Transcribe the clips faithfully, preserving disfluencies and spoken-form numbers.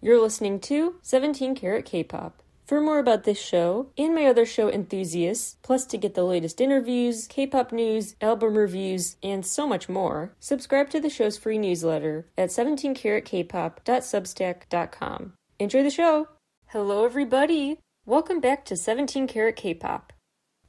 You're listening to seventeen karat K-pop. For more about this show and my other show enthusiasts, plus to get the latest interviews, K-pop news, album reviews, and so much more, subscribe to the show's free newsletter at seventeen karat k pop dot substack dot com. Enjoy the show! Hello everybody! Welcome back to seventeen karat K-pop.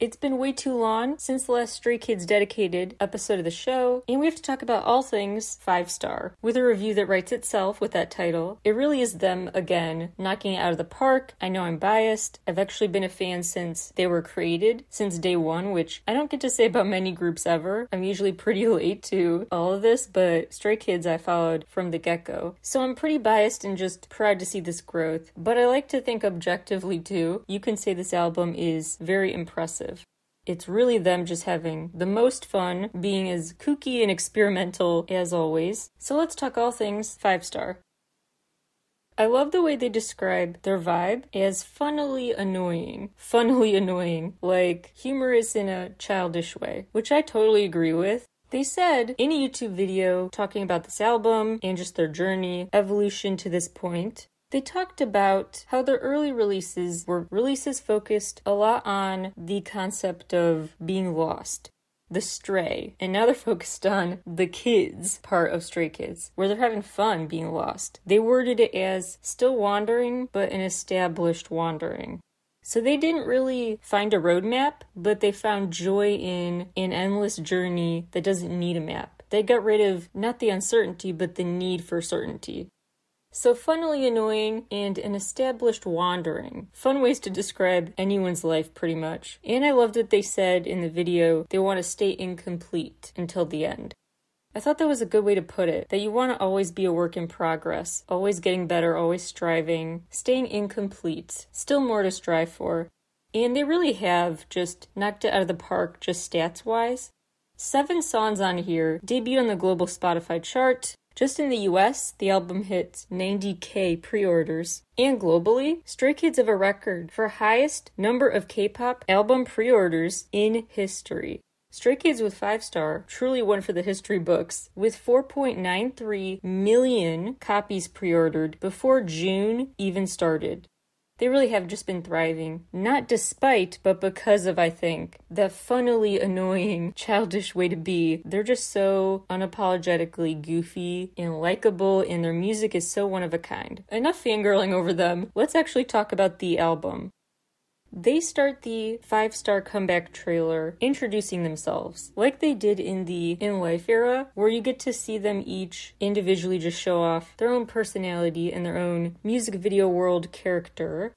It's been way too long since the last Stray Kids dedicated episode of the show, and we have to talk about all things five star, with a review that writes itself with that title. It really is them, again, knocking it out of the park. I know I'm biased. I've actually been a fan since they were created, since day one, which I don't get to say about many groups ever. I'm usually pretty late to all of this, but Stray Kids I followed from the get-go. So I'm pretty biased and just proud to see this growth. But I like to think objectively, too. You can say this album is very impressive. It's really them just having the most fun, being as kooky and experimental as always. So let's talk all things five star. I love the way they describe their vibe as funnily annoying. Funnily annoying, like humorous in a childish way, which I totally agree with. They said in a YouTube video talking about this album and just their journey, evolution to this point, they talked about how their early releases were releases focused a lot on the concept of being lost, the stray, and now they're focused on the kids part of Stray Kids, where they're having fun being lost. They worded it as still wandering, but an established wandering. So they didn't really find a roadmap, but they found joy in an endless journey that doesn't need a map. They got rid of not the uncertainty, but the need for certainty. So funnily annoying and an established wandering. Fun ways to describe anyone's life, pretty much. And I loved that they said in the video they want to stay incomplete until the end. I thought that was a good way to put it, that you want to always be a work in progress, always getting better, always striving, staying incomplete, still more to strive for. And they really have just knocked it out of the park, just stats-wise. Seven songs on here debuted on the global Spotify chart. Just in the U S, the album hit ninety thousand pre-orders. And globally, Stray Kids have a record for highest number of K-pop album pre-orders in history. Stray Kids with five star truly won for the history books, with four point nine three million copies pre-ordered before June even started. They really have just been thriving, not despite, but because of, I think, that funnily annoying, childish way to be. They're just so unapologetically goofy and likable, and their music is so one of a kind. Enough fangirling over them. Let's actually talk about the album. They start the five star comeback trailer introducing themselves, like they did in the In Life era, where you get to see them each individually just show off their own personality and their own music video world character.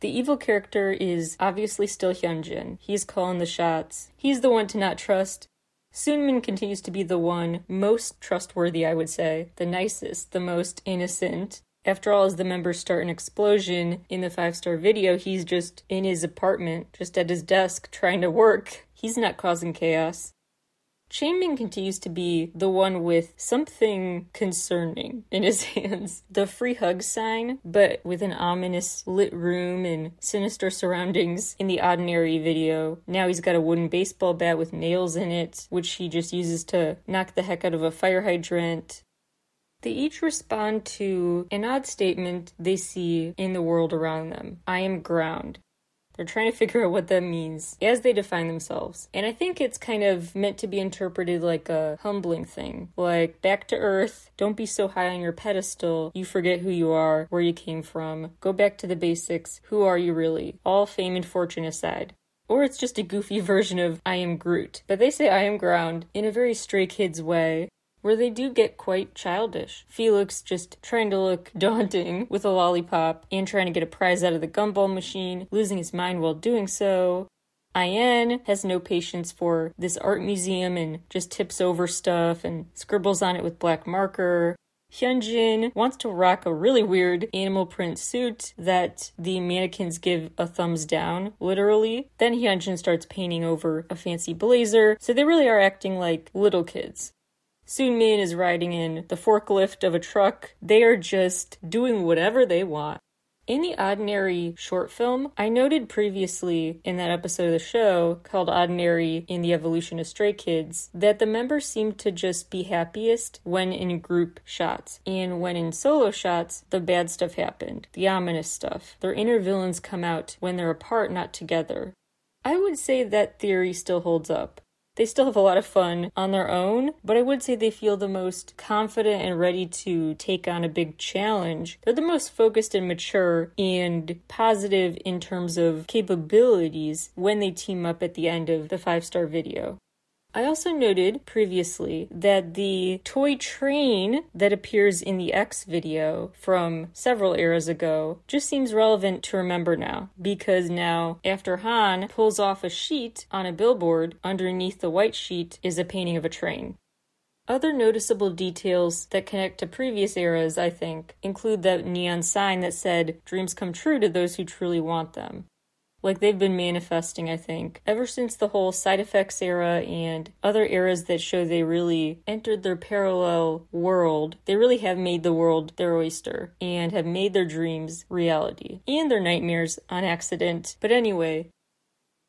The evil character is obviously still Hyunjin. He's calling the shots. He's the one to not trust. Seungmin continues to be the one most trustworthy, I would say. The nicest, the most innocent. After all, as the members start an explosion in the five star video, he's just in his apartment, just at his desk, trying to work. He's not causing chaos. Chainman continues to be the one with something concerning in his hands. The free hug sign, but with an ominous lit room and sinister surroundings in the Ordinary video. Now he's got a wooden baseball bat with nails in it, which he just uses to knock the heck out of a fire hydrant. They each respond to an odd statement they see in the world around them. I am ground. They're trying to figure out what that means as they define themselves. And I think it's kind of meant to be interpreted like a humbling thing. Like, back to earth, don't be so high on your pedestal, you forget who you are, where you came from, go back to the basics, who are you really? All fame and fortune aside. Or it's just a goofy version of I am Groot. But they say I am ground in a very Stray Kids way, where they do get quite childish. Felix just trying to look daunting with a lollipop and trying to get a prize out of the gumball machine, losing his mind while doing so. I N has no patience for this art museum and just tips over stuff and scribbles on it with black marker. Hyunjin wants to rock a really weird animal print suit that the mannequins give a thumbs down, literally. Then Hyunjin starts painting over a fancy blazer, so they really are acting like little kids. Seungmin is riding in the forklift of a truck. They are just doing whatever they want. In the Ordinary short film, I noted previously in that episode of the show called Ordinary in the Evolution of Stray Kids that the members seemed to just be happiest when in group shots, and when in solo shots, the bad stuff happened, the ominous stuff. Their inner villains come out when they're apart, not together. I would say that theory still holds up. They still have a lot of fun on their own, but I would say they feel the most confident and ready to take on a big challenge. They're the most focused and mature and positive in terms of capabilities when they team up at the end of the five-star video. I also noted previously that the toy train that appears in the X video from several eras ago just seems relevant to remember now, because now after Han pulls off a sheet on a billboard, underneath the white sheet is a painting of a train. Other noticeable details that connect to previous eras, I think, include that neon sign that said, "Dreams come true to those who truly want them." Like, they've been manifesting, I think, ever since the whole side effects era and other eras that show they really entered their parallel world. They really have made the world their oyster and have made their dreams reality and their nightmares on accident. But anyway,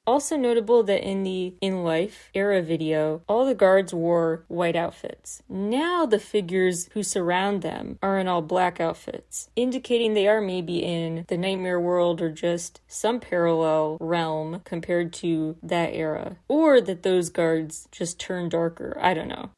also notable that in the In Life era video, all the guards wore white outfits. Now the figures who surround them are in all black outfits, indicating they are maybe in the nightmare world or just some parallel realm compared to that era. Or that those guards just turn darker, I don't know.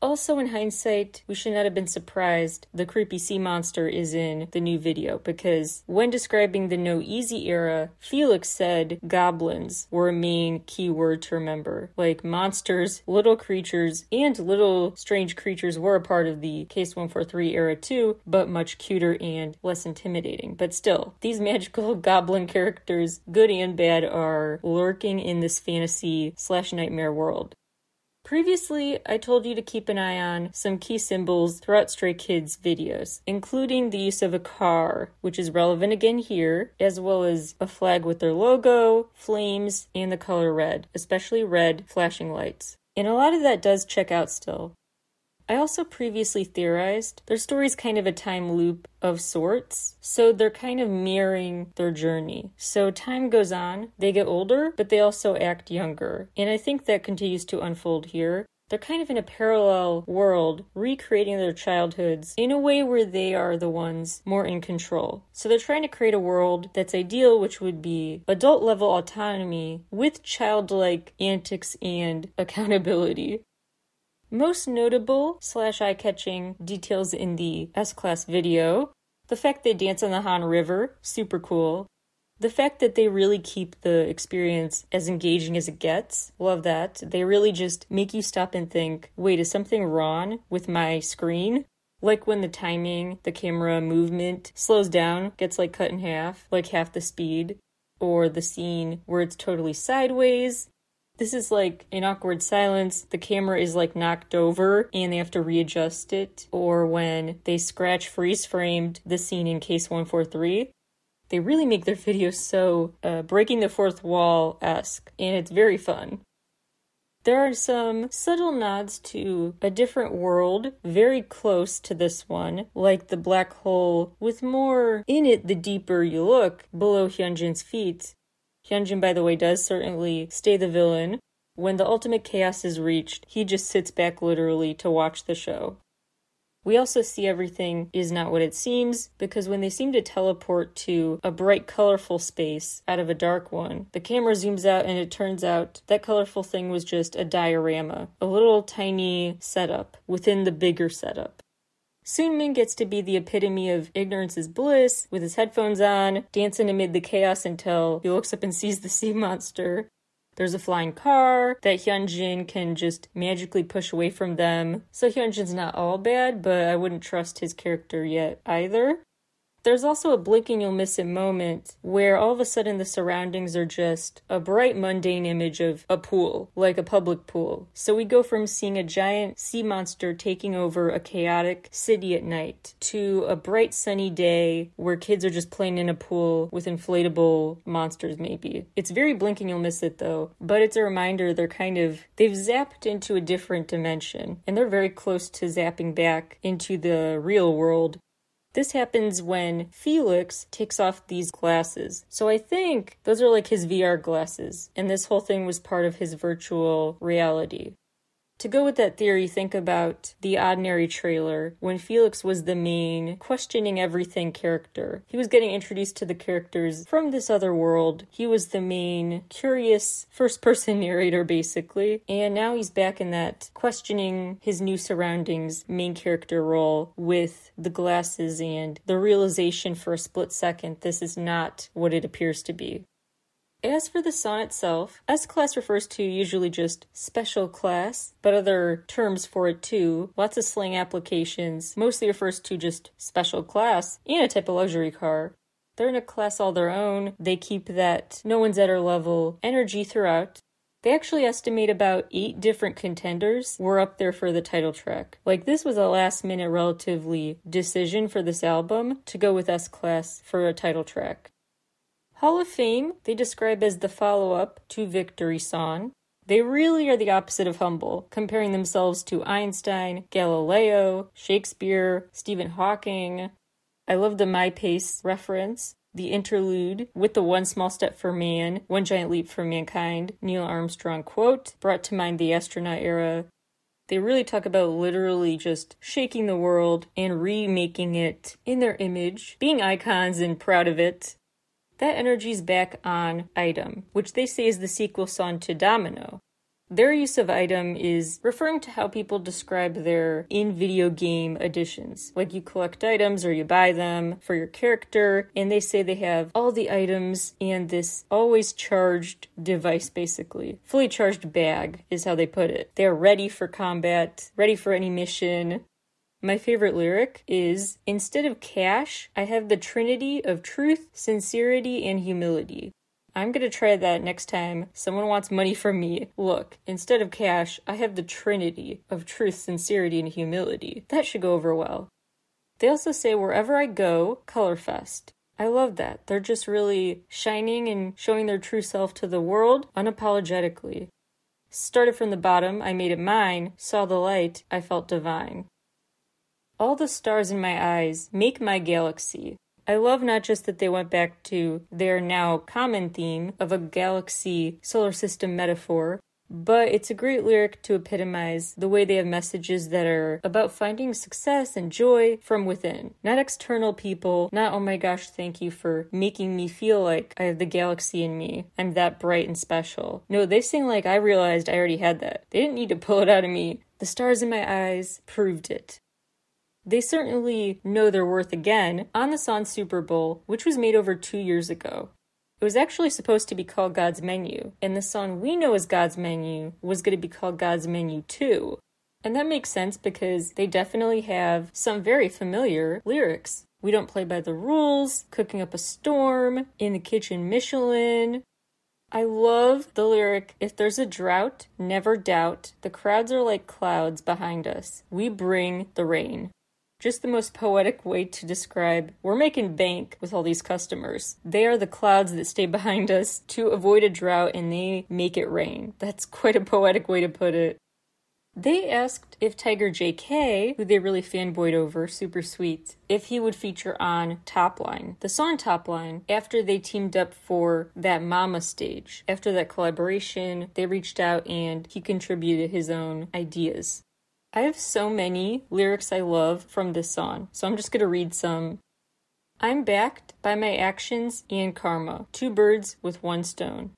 Also, in hindsight, we should not have been surprised the creepy sea monster is in the new video, because when describing the No Easy era, Felix said goblins were a main key word to remember. Like, monsters, little creatures, and little strange creatures were a part of the Case one forty-three era too, but much cuter and less intimidating. But still, these magical goblin characters, good and bad, are lurking in this fantasy slash nightmare world. Previously, I told you to keep an eye on some key symbols throughout Stray Kids videos, including the use of a car, which is relevant again here, as well as a flag with their logo, flames, and the color red, especially red flashing lights. And a lot of that does check out still. I also previously theorized their story's kind of a time loop of sorts, so they're kind of mirroring their journey. So time goes on, they get older, but they also act younger. And I think that continues to unfold here. They're kind of in a parallel world, recreating their childhoods in a way where they are the ones more in control. So they're trying to create a world that's ideal, which would be adult-level autonomy with childlike antics and accountability. Most notable slash eye-catching details in the S-Class video, the fact they dance on the Han River, super cool. The fact that they really keep the experience as engaging as it gets, love that. They really just make you stop and think, wait, is something wrong with my screen? Like when the timing, the camera movement slows down, gets like cut in half, like half the speed, or the scene where it's totally sideways. This is like an awkward silence, the camera is like knocked over and they have to readjust it, or when they scratch freeze framed the scene in Case one forty-three. They really make their videos so uh, breaking the fourth wall-esque, and it's very fun. There are some subtle nods to a different world very close to this one, like the black hole with more in it the deeper you look below Hyunjin's feet. Hyunjin, by the way, does certainly stay the villain. When the ultimate chaos is reached, he just sits back literally to watch the show. We also see everything is not what it seems, because when they seem to teleport to a bright, colorful space out of a dark one, the camera zooms out and it turns out that colorful thing was just a diorama, a little tiny setup within the bigger setup. Seungmin gets to be the epitome of ignorance is bliss, with his headphones on, dancing amid the chaos until he looks up and sees the sea monster. There's a flying car that Hyunjin can just magically push away from them. So Hyunjin's not all bad, but I wouldn't trust his character yet either. There's also a blinking you'll miss it moment where all of a sudden the surroundings are just a bright mundane image of a pool, like a public pool. So we go from seeing a giant sea monster taking over a chaotic city at night to a bright sunny day where kids are just playing in a pool with inflatable monsters maybe. It's very blinking you'll miss it though, but it's a reminder they're kind of, they've zapped into a different dimension and they're very close to zapping back into the real world. This happens when Felix takes off these glasses. So I think those are like his V R glasses, and this whole thing was part of his virtual reality. To go with that theory, think about the Ordinary trailer when Felix was the main questioning everything character. He was getting introduced to the characters from this other world. He was the main curious first-person narrator, basically. And now he's back in that questioning his new surroundings main character role with the glasses and the realization for a split second this is not what it appears to be. As for the song itself, S-Class refers to usually just special class, but other terms for it too. Lots of slang applications, mostly refers to just special class and a type of luxury car. They're in a class all their own. They keep that no one's at our level energy throughout. They actually estimate about eight different contenders were up there for the title track. Like, this was a last-minute relatively decision for this album to go with S-Class for a title track. Hall of Fame, they describe as the follow-up to Victory Song. They really are the opposite of humble, comparing themselves to Einstein, Galileo, Shakespeare, Stephen Hawking. I love the My Pace reference, the interlude with the one small step for man, one giant leap for mankind, Neil Armstrong quote, brought to mind the astronaut era. They really talk about literally just shaking the world and remaking it in their image, being icons and proud of it. That energy's back on Item, which they say is the sequel song to Domino. Their use of Item is referring to how people describe their in-video game additions. Like, you collect items or you buy them for your character, and they say they have all the items and this always charged device, basically. Fully charged bag is how they put it. They're ready for combat, ready for any mission. My favorite lyric is, instead of cash, I have the trinity of truth, sincerity, and humility. I'm gonna try that next time someone wants money from me. Look, instead of cash, I have the trinity of truth, sincerity, and humility. That should go over well. They also say, wherever I go, Colorfest. I love that. They're just really shining and showing their true self to the world unapologetically. Started from the bottom, I made it mine, saw the light, I felt divine. All the stars in my eyes make my galaxy. I love not just that they went back to their now common theme of a galaxy solar system metaphor, but it's a great lyric to epitomize the way they have messages that are about finding success and joy from within. Not external people, not oh my gosh, thank you for making me feel like I have the galaxy in me. I'm that bright and special. No, they sing like I realized I already had that. They didn't need to pull it out of me. The stars in my eyes proved it. They certainly know their worth again on the song Super Bowl, which was made over two years ago. It was actually supposed to be called God's Menu, and the song we know as God's Menu was going to be called God's Menu two. And that makes sense because they definitely have some very familiar lyrics. We don't play by the rules, cooking up a storm, in the kitchen Michelin. I love the lyric, if there's a drought, never doubt, the crowds are like clouds behind us. We bring the rain. Just the most poetic way to describe, we're making bank with all these customers. They are the clouds that stay behind us to avoid a drought, and they make it rain. That's quite a poetic way to put it. They asked if Tiger J K, who they really fanboyed over, super sweet, if he would feature on Top Line, the song Top Line, after they teamed up for that Mama stage. After that collaboration, they reached out and he contributed his own ideas. I have so many lyrics I love from this song, so I'm just going to read some. I'm backed by my actions and karma, two birds with one stone.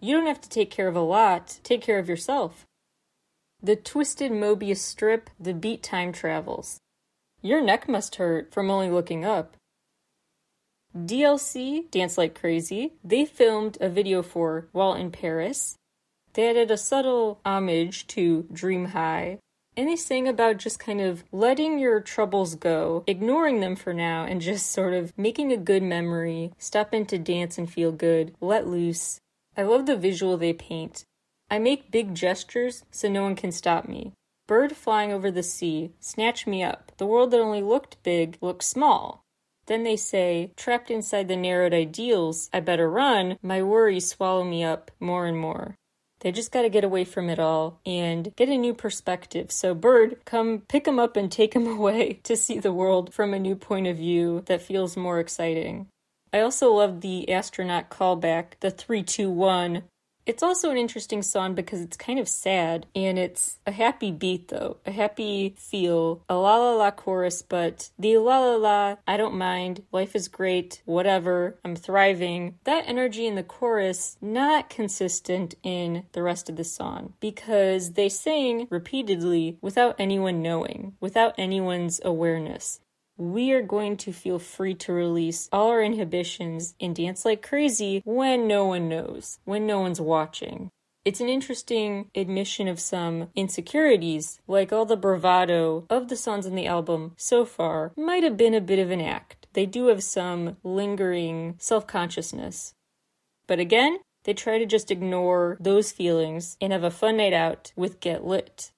You don't have to take care of a lot, take care of yourself. The twisted Möbius strip, the beat time travels. Your neck must hurt from only looking up. D L C, Dance Like Crazy, they filmed a video for while in Paris. They added a subtle homage to Dream High, and they sang about just kind of letting your troubles go, ignoring them for now, and just sort of making a good memory, stopping to dance and feel good, let loose. I love the visual they paint. I make big gestures so no one can stop me. Bird flying over the sea, snatch me up. The world that only looked big looks small. Then they say, trapped inside the narrowed ideals, I better run, my worries swallow me up more and more. They just got to get away from it all and get a new perspective. So Bird, come pick him up and take him away to see the world from a new point of view that feels more exciting. I also love the astronaut callback, the three two one. It's also an interesting song because it's kind of sad, and it's a happy beat though, a happy feel, a la la la chorus, but the la la la, I don't mind, life is great, whatever, I'm thriving. That energy in the chorus, not consistent in the rest of the song, because they sang repeatedly without anyone knowing, without anyone's awareness. We are going to feel free to release all our inhibitions and dance like crazy when no one knows, when no one's watching. It's an interesting admission of some insecurities, like all the bravado of the songs on the album so far might have been a bit of an act. They do have some lingering self-consciousness. But again, they try to just ignore those feelings and have a fun night out with Get Lit.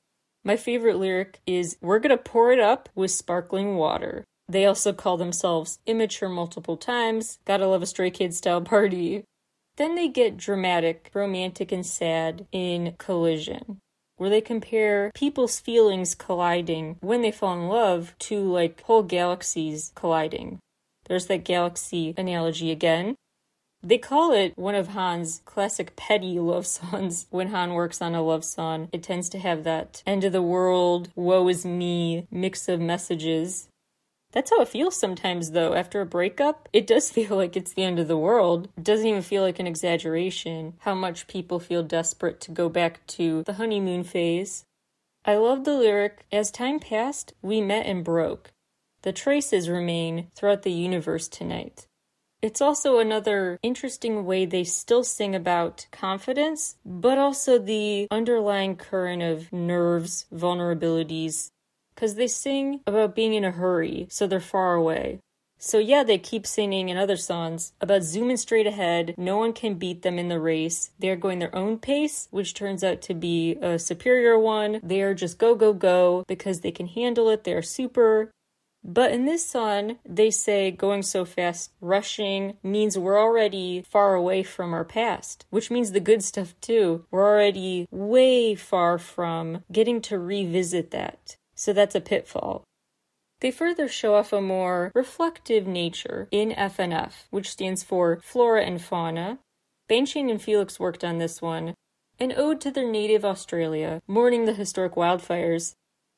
My favorite lyric is, we're gonna pour it up with sparkling water. They also call themselves immature multiple times. Gotta love a Stray Kids style party. Then they get dramatic, romantic, and sad in Collision, where they compare people's feelings colliding when they fall in love to like whole galaxies colliding. There's that galaxy analogy again. They call it one of Han's classic petty love songs. When Han works on a love song, it tends to have that end of the world, woe is me mix of messages. That's how it feels sometimes though. After a breakup, it does feel like it's the end of the world. It doesn't even feel like an exaggeration how much people feel desperate to go back to the honeymoon phase. I love the lyric, as time passed, we met and broke. The traces remain throughout the universe tonight. It's also another interesting way they still sing about confidence, but also the underlying current of nerves, vulnerabilities, because they sing about being in a hurry, so they're far away. So yeah, they keep singing in other songs about zooming straight ahead, no one can beat them in the race, they're going their own pace, which turns out to be a superior one, they're just go, go, go, because they can handle it, they're super. But in this song, they say going so fast, rushing, means we're already far away from our past, which means the good stuff too. We're already way far from getting to revisit that. So that's a pitfall. They further show off a more reflective nature in F N F, which stands for Flora and Fauna. Bang Chan and Felix worked on this one. An ode to their native Australia, mourning the historic wildfires.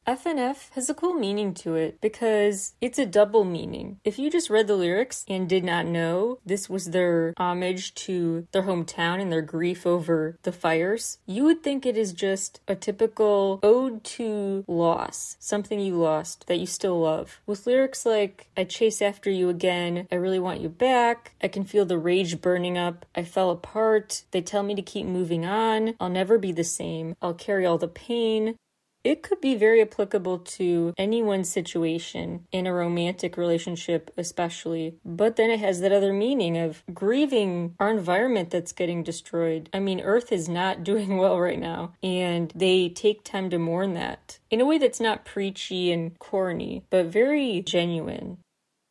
F N F has a cool meaning to it because it's a double meaning. If you just read the lyrics and did not know this was their homage to their hometown and their grief over the fires, you would think it is just a typical ode to loss, something you lost that you still love. With lyrics like, I chase after you again, I really want you back, I can feel the rage burning up, I fell apart, they tell me to keep moving on, I'll never be the same, I'll carry all the pain. It could be very applicable to anyone's situation, in a romantic relationship especially, but then it has that other meaning of grieving our environment that's getting destroyed. I mean, Earth is not doing well right now, and they take time to mourn that in a way that's not preachy and corny, but very genuine.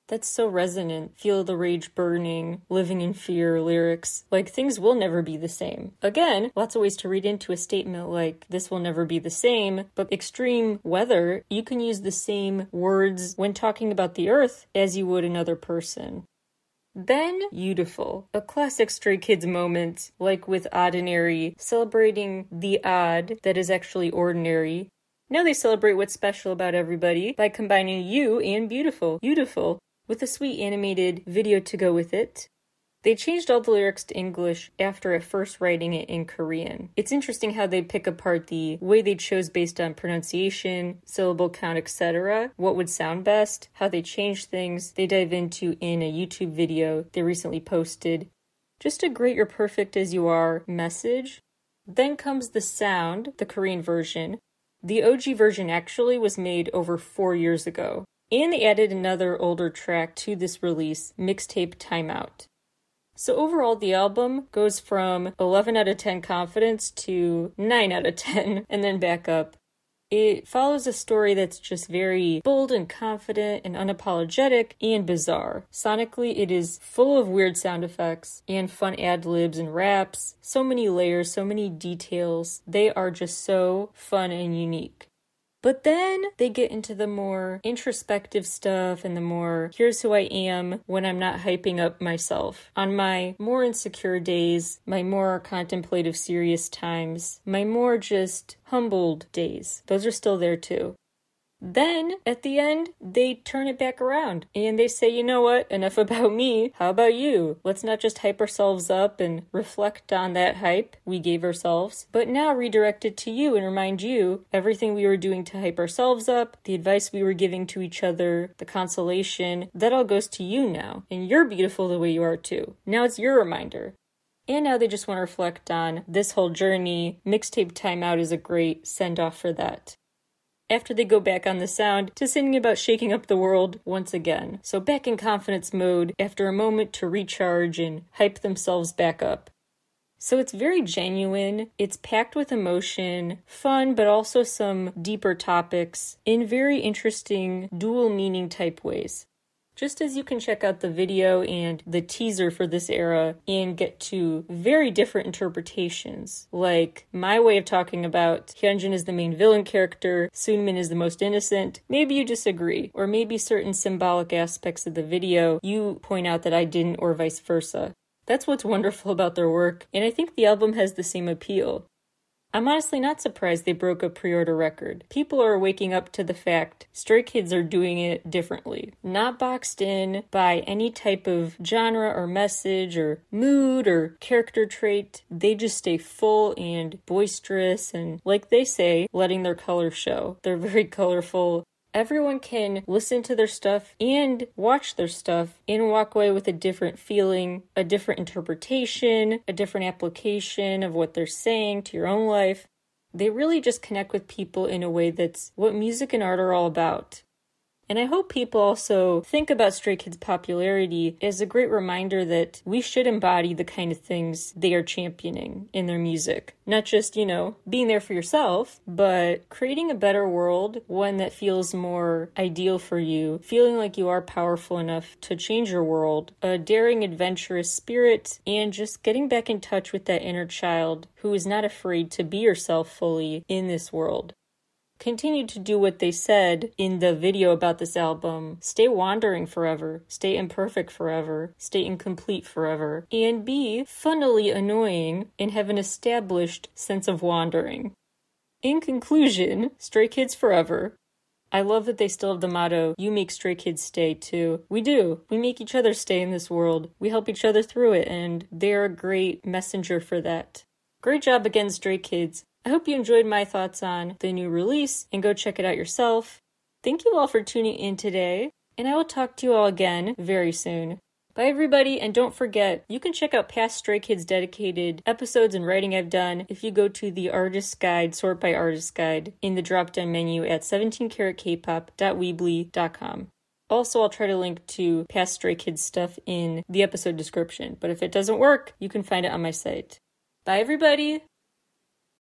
That's so resonant. Feel the rage burning, living in fear lyrics. Like, things will never be the same. Again, lots of ways to read into a statement like, this will never be the same, but extreme weather, you can use the same words when talking about the earth as you would another person. Then, beautiful. A classic Stray Kids moment, like with Ordinary, celebrating the odd that is actually ordinary. Now they celebrate what's special about everybody by combining you and beautiful. Beautiful. With a sweet animated video to go with it. They changed all the lyrics to English after at first writing it in Korean. It's interesting how they pick apart the way they chose based on pronunciation, syllable count, et cetera, what would sound best, how they change things. They dive into in a YouTube video they recently posted. Just a great, you're perfect as you are message. Then comes the sound, the Korean version. The O G version actually was made over four years ago. And they added another older track to this release, Mixtape Timeout. So overall, the album goes from eleven out of ten confidence to nine out of ten, and then back up. It follows a story that's just very bold and confident and unapologetic and bizarre. Sonically, it is full of weird sound effects and fun ad-libs and raps. So many layers, so many details. They are just so fun and unique. But then they get into the more introspective stuff and the more, here's who I am when I'm not hyping up myself. On my more insecure days, my more contemplative serious times, my more just humbled days, those are still there too. Then, at the end, they turn it back around and they say, you know what, enough about me, how about you? Let's not just hype ourselves up and reflect on that hype we gave ourselves, but now redirect it to you and remind you everything we were doing to hype ourselves up, the advice we were giving to each other, the consolation, that all goes to you now. And you're beautiful the way you are too. Now it's your reminder. And now they just want to reflect on this whole journey. Mixtape timeout is a great send-off for that. After they go back on the sound to singing about shaking up the world once again. So back in confidence mode after a moment to recharge and hype themselves back up. So it's very genuine, it's packed with emotion, fun, but also some deeper topics in very interesting dual meaning type ways. Just as you can check out the video and the teaser for this era and get to very different interpretations. Like, my way of talking about Hyunjin is the main villain character, Seungmin is the most innocent. Maybe you disagree, or maybe certain symbolic aspects of the video you point out that I didn't, or vice versa. That's what's wonderful about their work, and I think the album has the same appeal. I'm honestly not surprised they broke a pre-order record. People are waking up to the fact Stray Kids are doing it differently. Not boxed in by any type of genre or message or mood or character trait. They just stay full and boisterous and, like they say, letting their color show. They're very colorful. Everyone can listen to their stuff and watch their stuff and walk away with a different feeling, a different interpretation, a different application of what they're saying to your own life. They really just connect with people in a way that's what music and art are all about. And I hope people also think about Stray Kids' popularity as a great reminder that we should embody the kind of things they are championing in their music. Not just, you know, being there for yourself, but creating a better world, one that feels more ideal for you, feeling like you are powerful enough to change your world, a daring, adventurous spirit, and just getting back in touch with that inner child who is not afraid to be yourself fully in this world. Continue to do what they said in the video about this album. Stay wandering forever, stay imperfect forever, stay incomplete forever, and be funnily annoying and have an established sense of wandering. In conclusion, Stray Kids forever. I love that they still have the motto, you make Stray Kids stay too. We do. We make each other stay in this world. We help each other through it, and they're a great messenger for that. Great job again, Stray Kids. I hope you enjoyed my thoughts on the new release, and go check it out yourself. Thank you all for tuning in today, and I will talk to you all again very soon. Bye everybody, and don't forget, you can check out past Stray Kids dedicated episodes and writing I've done if you go to the Artist's Guide, Sort by Artist's Guide, in the drop-down menu at seventeen karat k pop dot weebly dot com. Also, I'll try to link to past Stray Kids stuff in the episode description, but if it doesn't work, you can find it on my site. Bye everybody!